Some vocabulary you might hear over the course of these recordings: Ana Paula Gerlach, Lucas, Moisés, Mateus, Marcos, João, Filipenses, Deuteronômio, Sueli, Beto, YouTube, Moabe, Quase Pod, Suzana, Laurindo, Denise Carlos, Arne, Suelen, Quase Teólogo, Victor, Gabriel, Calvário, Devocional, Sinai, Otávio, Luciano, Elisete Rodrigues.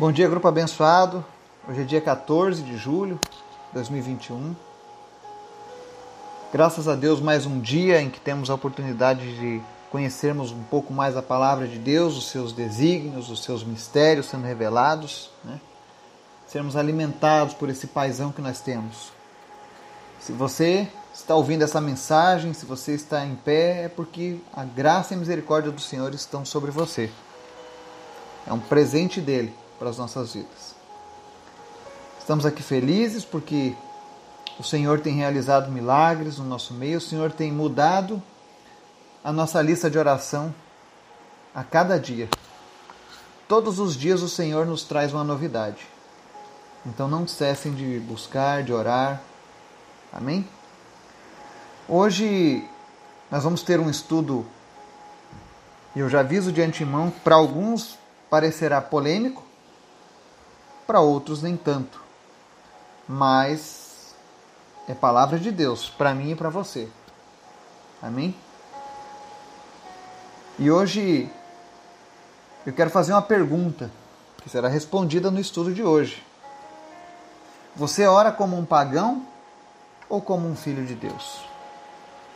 Bom dia, grupo abençoado. Hoje é dia 14 de julho de 2021. Graças a Deus, mais um dia em que temos a oportunidade de conhecermos um pouco mais a palavra de Deus, os seus desígnios, os seus mistérios sendo revelados, né? Sermos alimentados por esse paizão que nós temos. Se você está ouvindo essa mensagem, se você está em pé, é porque a graça e a misericórdia do Senhor estão sobre você. É um presente dele para as nossas vidas. Estamos aqui felizes porque o Senhor tem realizado milagres no nosso meio, o Senhor tem mudado a nossa lista de oração a cada dia. Todos os dias o Senhor nos traz uma novidade. Então não cessem de buscar, de orar. Amém? Hoje nós vamos ter um estudo, e eu já aviso de antemão, para alguns parecerá polêmico, para outros nem tanto, mas é palavra de Deus para mim e para você. Amém? E hoje eu quero fazer uma pergunta que será respondida no estudo de hoje. Você ora como um pagão ou como um filho de Deus?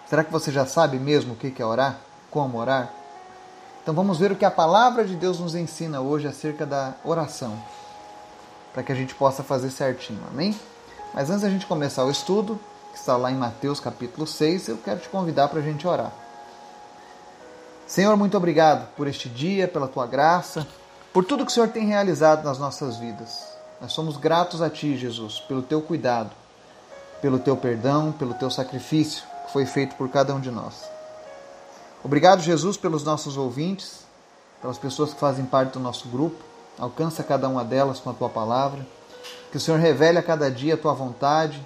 Será que você já sabe mesmo o que é orar? Como orar? Então vamos ver o que a palavra de Deus nos ensina hoje acerca da oração, para que a gente possa fazer certinho, amém? Mas antes da gente começar o estudo, que está lá em Mateus capítulo 6, eu quero te convidar para a gente orar. Senhor, muito obrigado por este dia, pela Tua graça, por tudo que o Senhor tem realizado nas nossas vidas. Nós somos gratos a Ti, Jesus, pelo Teu cuidado, pelo Teu perdão, pelo Teu sacrifício que foi feito por cada um de nós. Obrigado, Jesus, pelos nossos ouvintes, pelas pessoas que fazem parte do nosso grupo. Alcança cada uma delas com a Tua palavra, que o Senhor revele a cada dia a Tua vontade,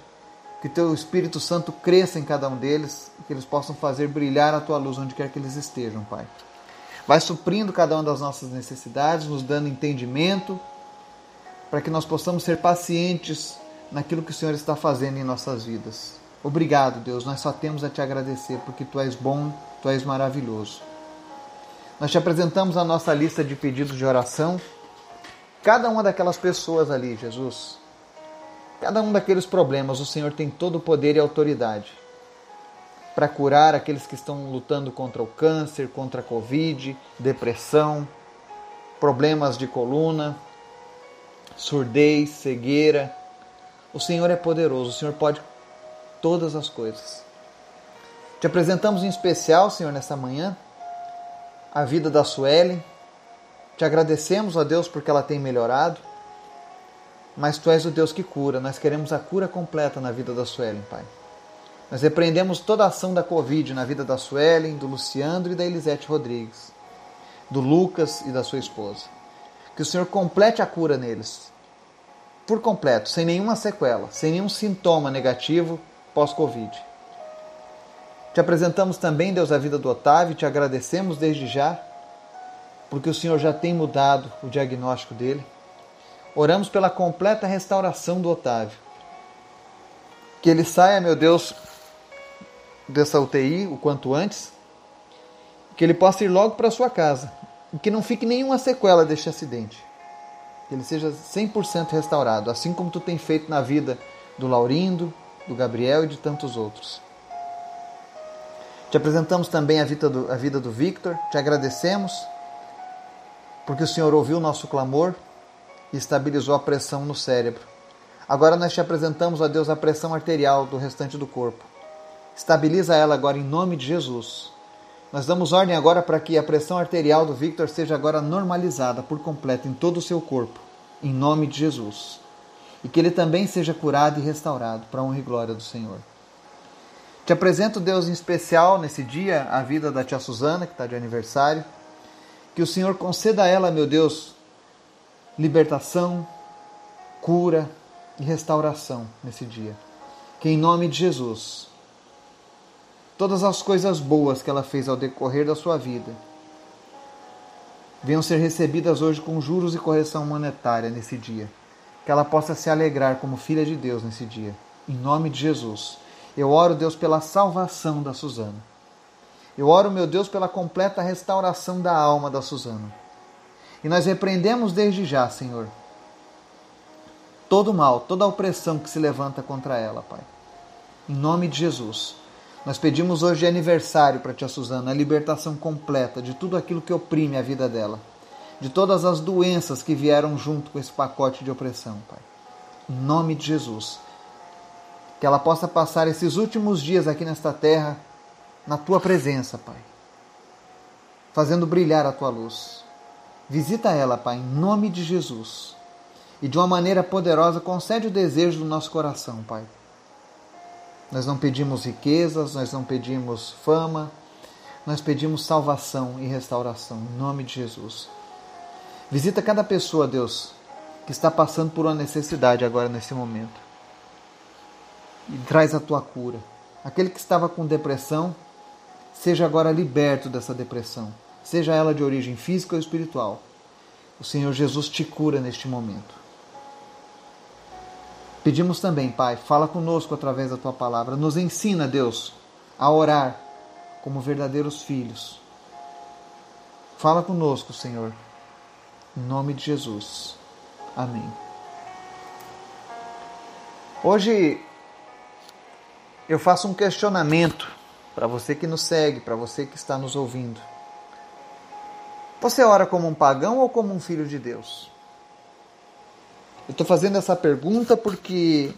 que Teu Espírito Santo cresça em cada um deles, que eles possam fazer brilhar a Tua luz onde quer que eles estejam, Pai. Vai suprindo cada uma das nossas necessidades, nos dando entendimento, para que nós possamos ser pacientes naquilo que o Senhor está fazendo em nossas vidas. Obrigado, Deus, nós só temos a Te agradecer, porque Tu és bom, Tu és maravilhoso. Nós Te apresentamos a nossa lista de pedidos de oração, cada uma daquelas pessoas ali, Jesus, cada um daqueles problemas, o Senhor tem todo o poder e autoridade para curar aqueles que estão lutando contra o câncer, contra a Covid, depressão, problemas de coluna, surdez, cegueira. O Senhor é poderoso, o Senhor pode todas as coisas. Te apresentamos em especial, Senhor, nessa manhã, a vida da Sueli. Te agradecemos, ó Deus, porque ela tem melhorado, mas Tu és o Deus que cura. Nós queremos a cura completa na vida da Suelen, Pai. Nós repreendemos toda a ação da Covid na vida da Suelen, do Luciano e da Elisete Rodrigues, do Lucas e da sua esposa. Que o Senhor complete a cura neles, por completo, sem nenhuma sequela, sem nenhum sintoma negativo pós-Covid. Te apresentamos também, Deus, a vida do Otávio, te agradecemos desde já, porque o Senhor já tem mudado o diagnóstico dele. Oramos pela completa restauração do Otávio. Que ele saia, meu Deus, dessa UTI o quanto antes, que ele possa ir logo para sua casa, e que não fique nenhuma sequela deste acidente. Que ele seja 100% restaurado, assim como Tu tem feito na vida do Laurindo, do Gabriel e de tantos outros. Te apresentamos também a vida do Victor, te agradecemos, porque o Senhor ouviu o nosso clamor e estabilizou a pressão no cérebro. Agora nós Te apresentamos, ó Deus, a pressão arterial do restante do corpo. Estabiliza ela agora em nome de Jesus. Nós damos ordem agora para que a pressão arterial do Victor seja agora normalizada por completo em todo o seu corpo, em nome de Jesus. E que ele também seja curado e restaurado para a honra e glória do Senhor. Te apresento, Deus, em especial nesse dia, a vida da tia Suzana, que está de aniversário. Que o Senhor conceda a ela, meu Deus, libertação, cura e restauração nesse dia. Que em nome de Jesus, todas as coisas boas que ela fez ao decorrer da sua vida venham ser recebidas hoje com juros e correção monetária nesse dia. Que ela possa se alegrar como filha de Deus nesse dia. Em nome de Jesus. Eu oro, Deus, pela salvação da Suzana. Eu oro, meu Deus, pela completa restauração da alma da Suzana. E nós repreendemos desde já, Senhor, todo o mal, toda a opressão que se levanta contra ela, Pai. Em nome de Jesus. Nós pedimos hoje de aniversário para a tia Suzana, a libertação completa de tudo aquilo que oprime a vida dela, de todas as doenças que vieram junto com esse pacote de opressão, Pai. Em nome de Jesus. Que ela possa passar esses últimos dias aqui nesta terra, na Tua presença, Pai. Fazendo brilhar a Tua luz. Visita ela, Pai, em nome de Jesus. E de uma maneira poderosa, concede o desejo do nosso coração, Pai. Nós não pedimos riquezas, nós não pedimos fama, nós pedimos salvação e restauração, em nome de Jesus. Visita cada pessoa, Deus, que está passando por uma necessidade agora nesse momento. E traz a Tua cura. Aquele que estava com depressão, seja agora liberto dessa depressão, seja ela de origem física ou espiritual. O Senhor Jesus te cura neste momento. Pedimos também, Pai, fala conosco através da Tua palavra. Nos ensina, Deus, a orar como verdadeiros filhos. Fala conosco, Senhor. Em nome de Jesus. Amém. Hoje eu faço um questionamento para você que nos segue, para você que está nos ouvindo. Você ora como um pagão ou como um filho de Deus? Eu estou fazendo essa pergunta porque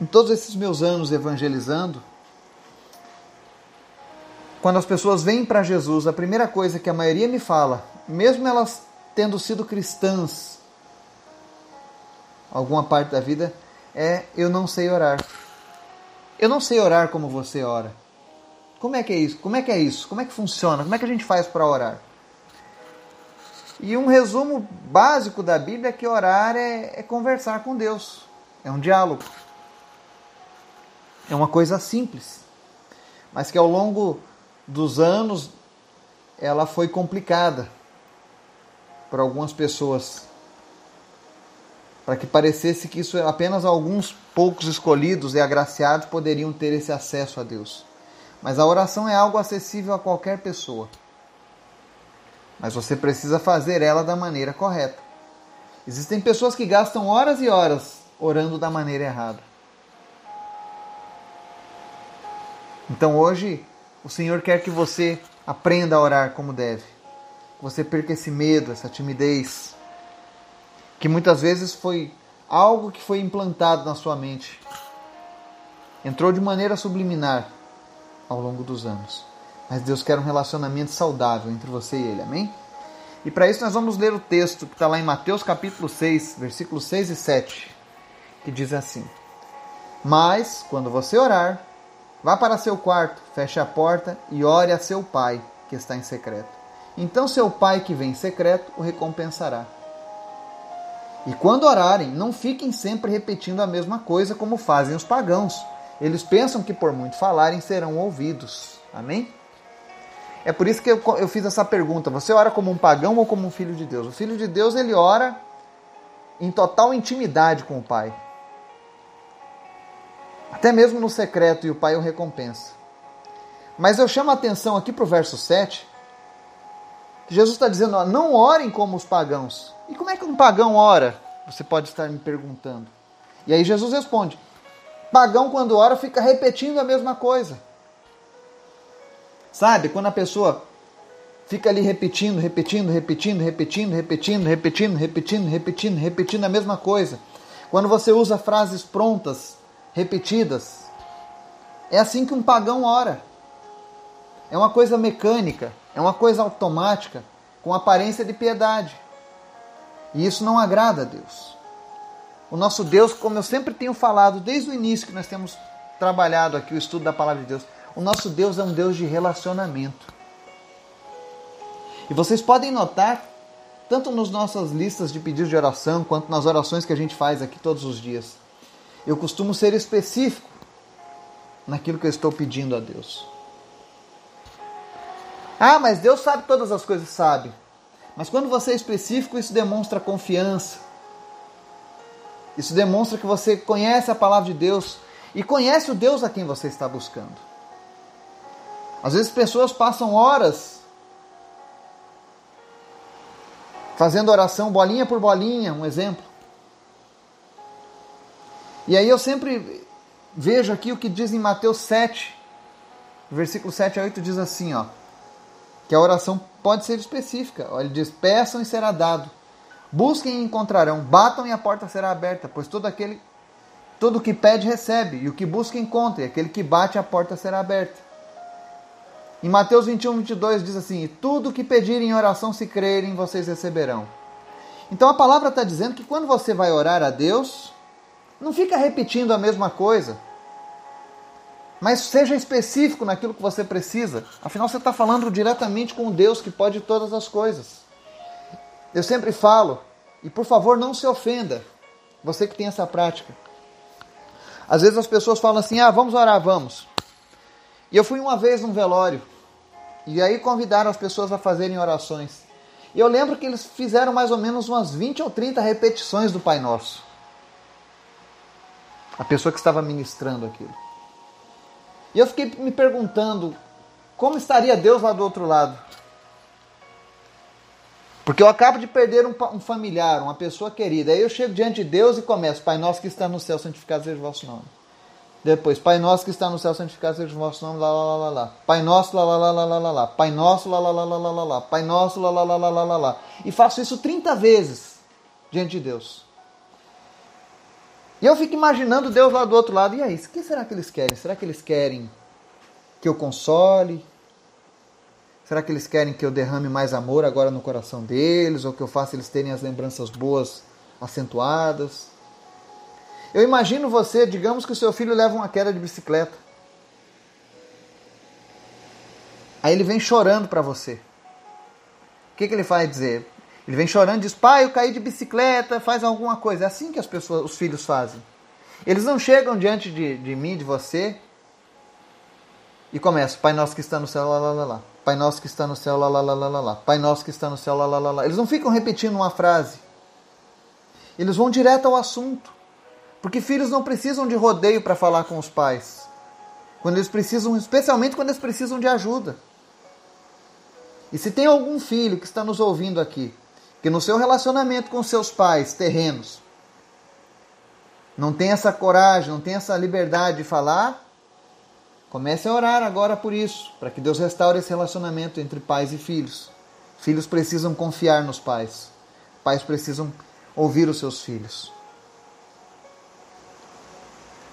em todos esses meus anos evangelizando, quando as pessoas vêm para Jesus, a primeira coisa que a maioria me fala, mesmo elas tendo sido cristãs alguma parte da vida, é: eu não sei orar. Eu não sei orar como você ora. Como é que é isso? Como é que é isso? Como é que funciona? Como é que a gente faz para orar? E um resumo básico da Bíblia é que orar é conversar com Deus. É um diálogo. É uma coisa simples. Mas que ao longo dos anos ela foi complicada para algumas pessoas. Para que parecesse que isso apenas alguns poucos escolhidos e agraciados poderiam ter esse acesso a Deus. Mas a oração é algo acessível a qualquer pessoa. Mas você precisa fazer ela da maneira correta. Existem pessoas que gastam horas e horas orando da maneira errada. Então hoje o Senhor quer que você aprenda a orar como deve. Que você perca esse medo, essa timidez, que muitas vezes foi algo que foi implantado na sua mente. Entrou de maneira subliminar ao longo dos anos. Mas Deus quer um relacionamento saudável entre você e Ele, amém? E para isso nós vamos ler o texto que está lá em Mateus capítulo 6, versículos 6 e 7, que diz assim: Mas, quando você orar, vá para seu quarto, feche a porta e ore a seu Pai, que está em secreto. Então seu Pai que vem em secreto o recompensará. E quando orarem, não fiquem sempre repetindo a mesma coisa como fazem os pagãos. Eles pensam que por muito falarem serão ouvidos. Amém? É por isso que eu fiz essa pergunta. Você ora como um pagão ou como um filho de Deus? O filho de Deus, ele ora em total intimidade com o Pai. Até mesmo no secreto, e o Pai o recompensa. Mas eu chamo a atenção aqui para o verso 7. Que Jesus está dizendo: ó, não orem como os pagãos. E como é que um pagão ora? Você pode estar me perguntando. E aí Jesus responde: pagão, quando ora, fica repetindo a mesma coisa. Sabe, quando a pessoa fica ali repetindo a mesma coisa. Quando você usa frases prontas, repetidas. É assim que um pagão ora. É uma coisa mecânica, é uma coisa automática, com aparência de piedade. E isso não agrada a Deus. O nosso Deus, como eu sempre tenho falado, desde o início que nós temos trabalhado aqui o estudo da Palavra de Deus, o nosso Deus é um Deus de relacionamento. E vocês podem notar, tanto nas nossas listas de pedidos de oração, quanto nas orações que a gente faz aqui todos os dias, eu costumo ser específico naquilo que eu estou pedindo a Deus. Ah, mas Deus sabe todas as coisas, sabe. Mas quando você é específico, isso demonstra confiança. Isso demonstra que você conhece a palavra de Deus e conhece o Deus a quem você está buscando. Às vezes pessoas passam horas fazendo oração bolinha por bolinha, um exemplo, E aí eu sempre vejo aqui o que diz em Mateus 7, versículo 7 a 8, diz assim, ó, que a oração pode ser específica. Ó, ele diz, peçam e será dado, busquem e encontrarão, batam e a porta será aberta, pois todo o que pede recebe, e o que busca encontra, e aquele que bate a porta será aberta. Em Mateus 21, 22 diz assim, e tudo o que pedirem em oração, se crerem, vocês receberão. Então a palavra está dizendo que quando você vai orar a Deus, não fica repetindo a mesma coisa, mas seja específico naquilo que você precisa. Afinal, você está falando diretamente com Deus que pode todas as coisas. Eu sempre falo, e por favor não se ofenda, você que tem essa prática. Às vezes as pessoas falam assim, ah, vamos orar, vamos. E eu fui uma vez num velório, e aí convidaram as pessoas a fazerem orações. E eu lembro que eles fizeram mais ou menos umas 20 ou 30 repetições do Pai Nosso. A pessoa que estava ministrando aquilo. E eu fiquei me perguntando, como estaria Deus lá do outro lado? Porque eu acabo de perder um familiar, uma pessoa querida. Aí eu chego diante de Deus e começo, Pai Nosso que está no céu, santificado seja o vosso nome. Depois, Pai Nosso que está no céu, santificado seja o vosso nome, lá, lá, lá, lá. Pai Nosso, lá, lá, lá, lá, lá, lá. Pai Nosso, lá, lá, lá, lá, lá, lá. Pai Nosso, lá, lá, lá, lá, lá, lá. E faço isso 30 vezes diante de Deus. E eu fico imaginando Deus lá do outro lado. E aí, o que será que eles querem? Será que eles querem que eu console? Será que eles querem que eu derrame mais amor agora no coração deles? Ou que eu faça eles terem as lembranças boas acentuadas? Eu imagino você, digamos que o seu filho leva uma queda de bicicleta. Aí ele vem chorando para você. O que ele vai dizer? Ele vem chorando e diz, pai, eu caí de bicicleta, faz alguma coisa. É assim que as pessoas, os filhos fazem. Eles não chegam diante de mim, de você, e começam, Pai Nosso que está no céu, lá, lá, lá, lá. Pai Nosso que está no céu, lá, lá, lá, lá, lá. Pai Nosso que está no céu, lá, lá, lá, lá. Eles não ficam repetindo uma frase. Eles vão direto ao assunto. Porque filhos não precisam de rodeio para falar com os pais. Quando eles precisam, especialmente quando eles precisam de ajuda. E se tem algum filho que está nos ouvindo aqui, que no seu relacionamento com seus pais terrenos não tem essa coragem, não tem essa liberdade de falar, comece a orar agora por isso, para que Deus restaure esse relacionamento entre pais e filhos. Filhos precisam confiar nos pais. Pais precisam ouvir os seus filhos.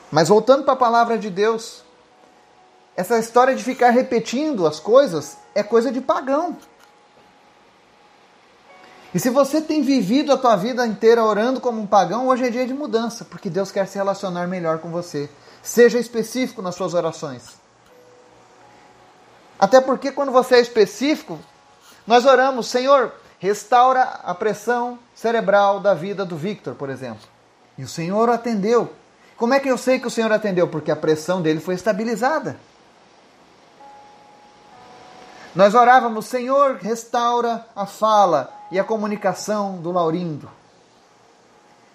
Mas voltando para a palavra de Deus, essa história de ficar repetindo as coisas é coisa de pagão. E se você tem vivido a tua vida inteira orando como um pagão, hoje é dia de mudança, porque Deus quer se relacionar melhor com você. Seja específico nas suas orações. Até porque quando você é específico, nós oramos, Senhor, restaura a pressão cerebral da vida do Victor, por exemplo. E o Senhor atendeu. Como é que eu sei que o Senhor atendeu? Porque a pressão dele foi estabilizada. Nós orávamos, Senhor, restaura a fala e a comunicação do Laurindo.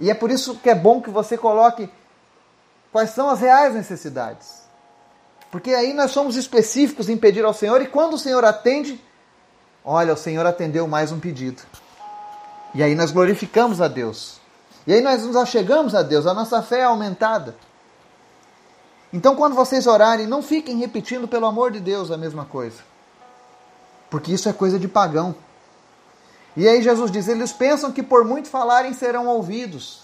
E é por isso que é bom que você coloque quais são as reais necessidades. Porque aí nós somos específicos em pedir ao Senhor, e quando o Senhor atende, olha, o Senhor atendeu mais um pedido. E aí nós glorificamos a Deus. E aí nós nos achegamos a Deus, a nossa fé é aumentada. Então quando vocês orarem, não fiquem repetindo, pelo amor de Deus, a mesma coisa. Porque isso é coisa de pagão. E aí Jesus diz, eles pensam que por muito falarem serão ouvidos.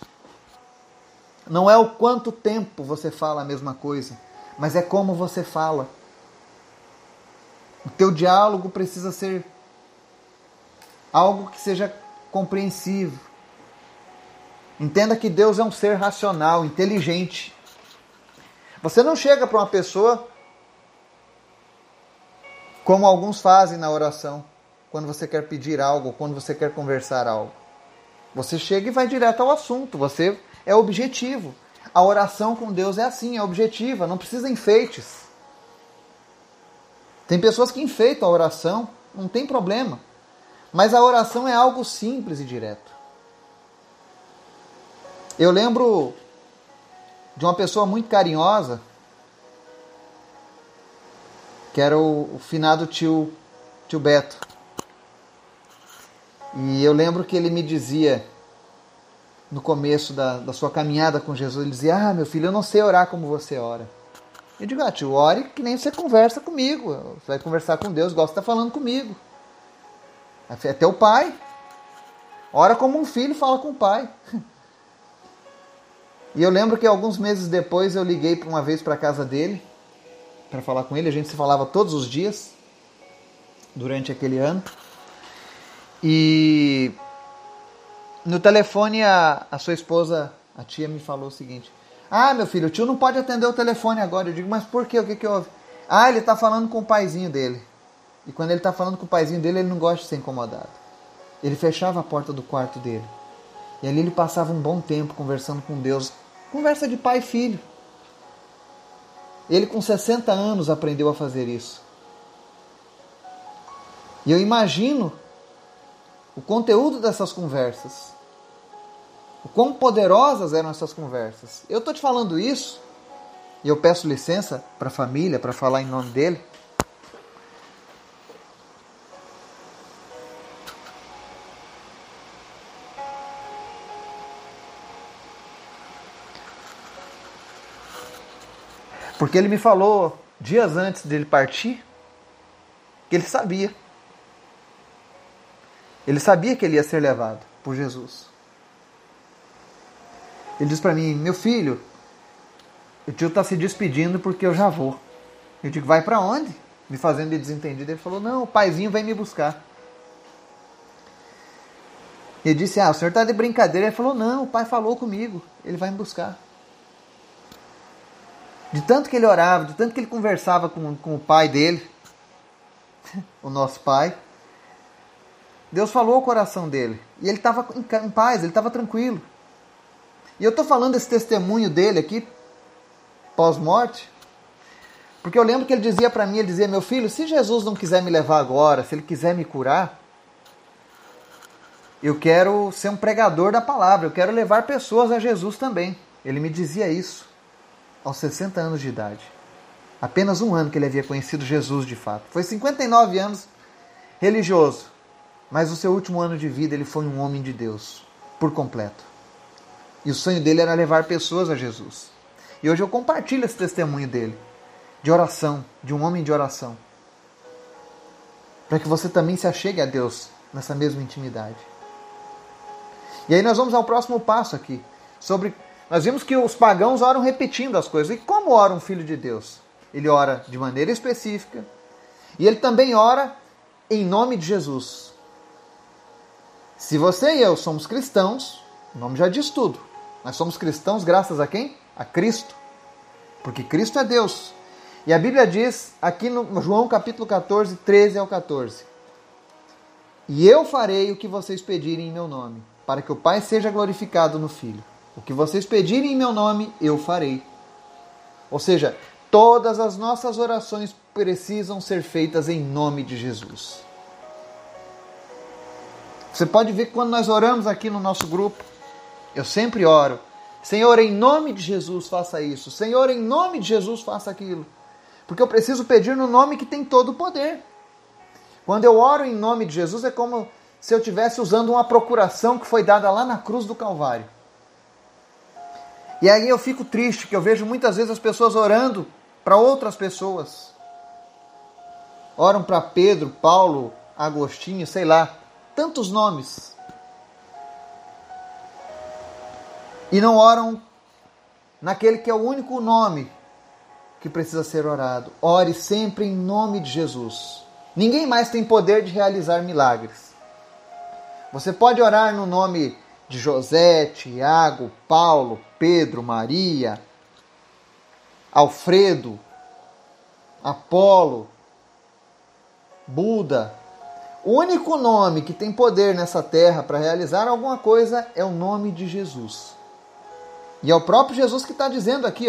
Não é o quanto tempo você fala a mesma coisa, mas é como você fala. O teu diálogo precisa ser algo que seja compreensivo. Entenda que Deus é um ser racional, inteligente. Você não chega para uma pessoa como alguns fazem na oração, quando você quer pedir algo, quando você quer conversar algo. Você chega e vai direto ao assunto, você é objetivo. A oração com Deus é assim, é objetiva, não precisa enfeites. Tem pessoas que enfeitam a oração, não tem problema. Mas a oração é algo simples e direto. Eu lembro de uma pessoa muito carinhosa, que era o finado tio Beto. E eu lembro que ele me dizia, no começo da sua caminhada com Jesus, ele dizia: meu filho, eu não sei orar como você ora. Eu digo: tio, ore que nem você conversa comigo. Você vai conversar com Deus, igual você está falando comigo. É teu pai. Ora como um filho, fala com o pai. E eu lembro que alguns meses depois eu liguei uma vez para a casa dele, para falar com ele. A gente se falava todos os dias, durante aquele ano. E no telefone a sua esposa, a tia, me falou o seguinte: meu filho, o tio não pode atender o telefone agora. Eu digo: mas por quê? O que que houve? Ele está falando com o paizinho dele. E quando ele está falando com o paizinho dele, ele não gosta de ser incomodado. Ele fechava a porta do quarto dele. E ali ele passava um bom tempo conversando com Deus. Conversa de pai e filho. Ele com 60 anos aprendeu a fazer isso. E eu imagino o conteúdo dessas conversas. O quão poderosas eram essas conversas. Eu estou te falando isso, e eu peço licença para a família, para falar em nome dele. Porque ele me falou, dias antes dele partir, que ele sabia. Ele sabia que ele ia ser levado por Jesus. Ele disse para mim: meu filho, o tio está se despedindo porque eu já vou. Eu digo: vai para onde? Me fazendo de desentendido. Ele falou: não, o paizinho vem me buscar. Ele disse: o senhor está de brincadeira. Ele falou: não, o pai falou comigo, ele vai me buscar. De tanto que ele orava, de tanto que ele conversava com o pai dele, o nosso pai, Deus falou ao coração dele. E ele estava em paz, ele estava tranquilo. E eu estou falando esse testemunho dele aqui, pós-morte, porque eu lembro que ele dizia para mim, ele dizia: meu filho, se Jesus não quiser me levar agora, se ele quiser me curar, eu quero ser um pregador da palavra, eu quero levar pessoas a Jesus também. Ele me dizia isso aos 60 anos de idade. Apenas um ano que ele havia conhecido Jesus de fato. Foi 59 anos religioso, mas o seu último ano de vida ele foi um homem de Deus, por completo. E o sonho dele era levar pessoas a Jesus. E hoje eu compartilho esse testemunho dele, de oração, de um homem de oração, para que você também se achegue a Deus nessa mesma intimidade. E aí nós vamos ao próximo passo aqui, sobre... Nós vimos que os pagãos oram repetindo as coisas. E como ora um filho de Deus? Ele ora de maneira específica. E ele também ora em nome de Jesus. Se você e eu somos cristãos, o nome já diz tudo. Nós somos cristãos graças a quem? A Cristo. Porque Cristo é Deus. E a Bíblia diz aqui no João capítulo 14, 13 ao 14: e eu farei o que vocês pedirem em meu nome, para que o Pai seja glorificado no Filho. O que vocês pedirem em meu nome, eu farei. Ou seja, todas as nossas orações precisam ser feitas em nome de Jesus. Você pode ver que quando nós oramos aqui no nosso grupo, eu sempre oro: Senhor, em nome de Jesus, faça isso. Senhor, em nome de Jesus, faça aquilo. Porque eu preciso pedir no nome que tem todo o poder. Quando eu oro em nome de Jesus, é como se eu estivesse usando uma procuração que foi dada lá na cruz do Calvário. E aí eu fico triste, que eu vejo muitas vezes as pessoas orando para outras pessoas. Oram para Pedro, Paulo, Agostinho, sei lá, tantos nomes. E não oram naquele que é o único nome que precisa ser orado. Ore sempre em nome de Jesus. Ninguém mais tem poder de realizar milagres. Você pode orar no nome de José, Tiago, Paulo, Pedro, Maria, Alfredo, Apolo, Buda. O único nome que tem poder nessa terra para realizar alguma coisa é o nome de Jesus. E é o próprio Jesus que está dizendo aqui,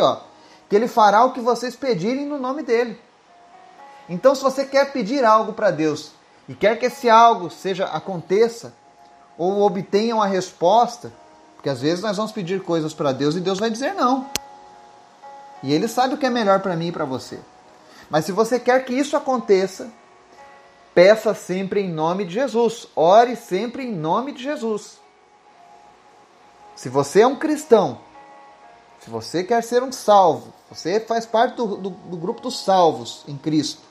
que ele fará o que vocês pedirem no nome dele. Então, se você quer pedir algo para Deus e quer que esse algo aconteça, ou obtenham a resposta, porque às vezes nós vamos pedir coisas para Deus e Deus vai dizer não. E Ele sabe o que é melhor para mim e para você. Mas se você quer que isso aconteça, peça sempre em nome de Jesus. Ore sempre em nome de Jesus. Se você é um cristão, se você quer ser um salvo, você faz parte do grupo dos salvos em Cristo.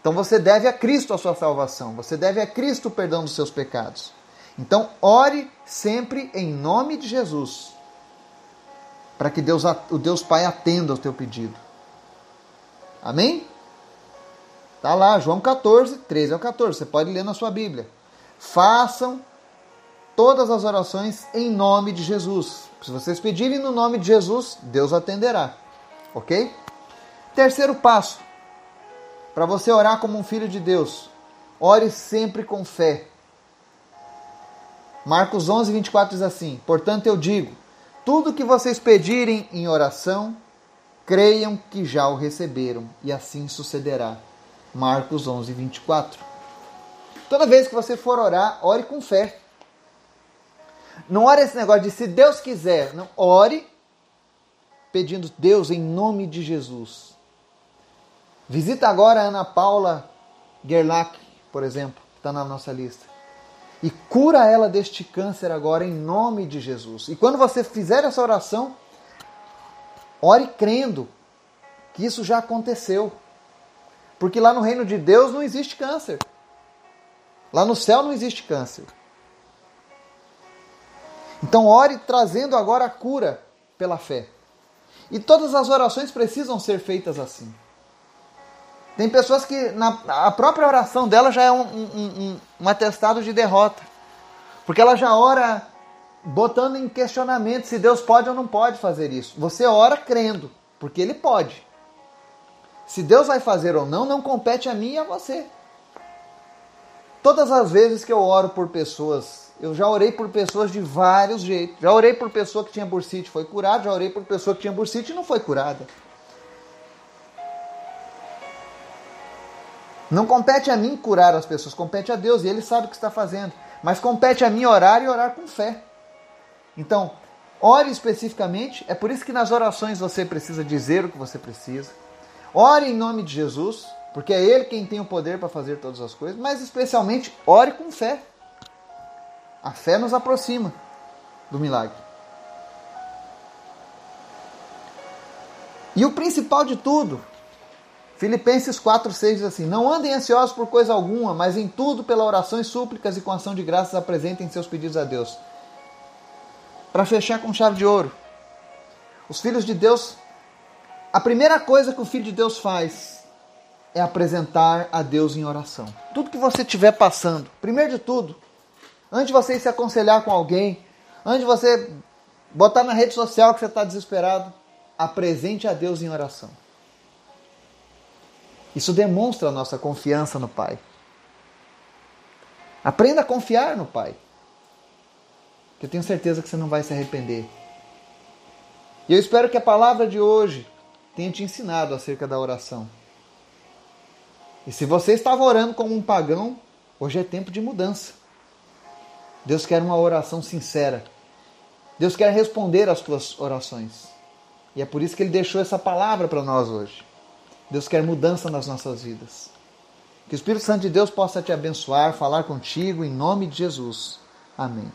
Então você deve a Cristo a sua salvação, você deve a Cristo o perdão dos seus pecados. Então ore sempre em nome de Jesus, para que o Deus Pai atenda ao teu pedido. Amém? Está lá, João 14, 13 ao 14, você pode ler na sua Bíblia. Façam todas as orações em nome de Jesus. Se vocês pedirem no nome de Jesus, Deus atenderá. Ok? Terceiro passo, para você orar como um filho de Deus, ore sempre com fé. Marcos 11, 24 diz assim: portanto eu digo, tudo que vocês pedirem em oração, creiam que já o receberam, e assim sucederá. Marcos 11, 24. Toda vez que você for orar, ore com fé. Não ore esse negócio de se Deus quiser, não, ore pedindo Deus em nome de Jesus. Visita agora a Ana Paula Gerlach, por exemplo, que está na nossa lista. E cura ela deste câncer agora em nome de Jesus. E quando você fizer essa oração, ore crendo que isso já aconteceu. Porque lá no reino de Deus não existe câncer. Lá no céu não existe câncer. Então ore trazendo agora a cura pela fé. E todas as orações precisam ser feitas assim. Tem pessoas que a própria oração dela já é um atestado de derrota. Porque ela já ora botando em questionamento se Deus pode ou não pode fazer isso. Você ora crendo, porque Ele pode. Se Deus vai fazer ou não, não compete a mim e a você. Todas as vezes que eu oro por pessoas, eu já orei por pessoas de vários jeitos. Já orei por pessoa que tinha bursite e foi curada, já orei por pessoa que tinha bursite e não foi curada. Não compete a mim curar as pessoas, compete a Deus, e Ele sabe o que está fazendo. Mas compete a mim orar e orar com fé. Então, ore especificamente, é por isso que nas orações você precisa dizer o que você precisa. Ore em nome de Jesus, porque é Ele quem tem o poder para fazer todas as coisas, mas especialmente ore com fé. A fé nos aproxima do milagre. E o principal de tudo, Filipenses 4:6 diz assim: não andem ansiosos por coisa alguma, mas em tudo pela oração e súplicas e com ação de graças apresentem seus pedidos a Deus. Para fechar com chave de ouro, os filhos de Deus, a primeira coisa que o filho de Deus faz é apresentar a Deus em oração. Tudo que você estiver passando, primeiro de tudo, antes de você se aconselhar com alguém, antes de você botar na rede social que você está desesperado, apresente a Deus em oração. Isso demonstra a nossa confiança no Pai. Aprenda a confiar no Pai, que eu tenho certeza que você não vai se arrepender. E eu espero que a palavra de hoje tenha te ensinado acerca da oração. E se você estava orando como um pagão, hoje é tempo de mudança. Deus quer uma oração sincera. Deus quer responder às tuas orações. E é por isso que Ele deixou essa palavra para nós hoje. Deus quer mudança nas nossas vidas. Que o Espírito Santo de Deus possa te abençoar, falar contigo, em nome de Jesus. Amém.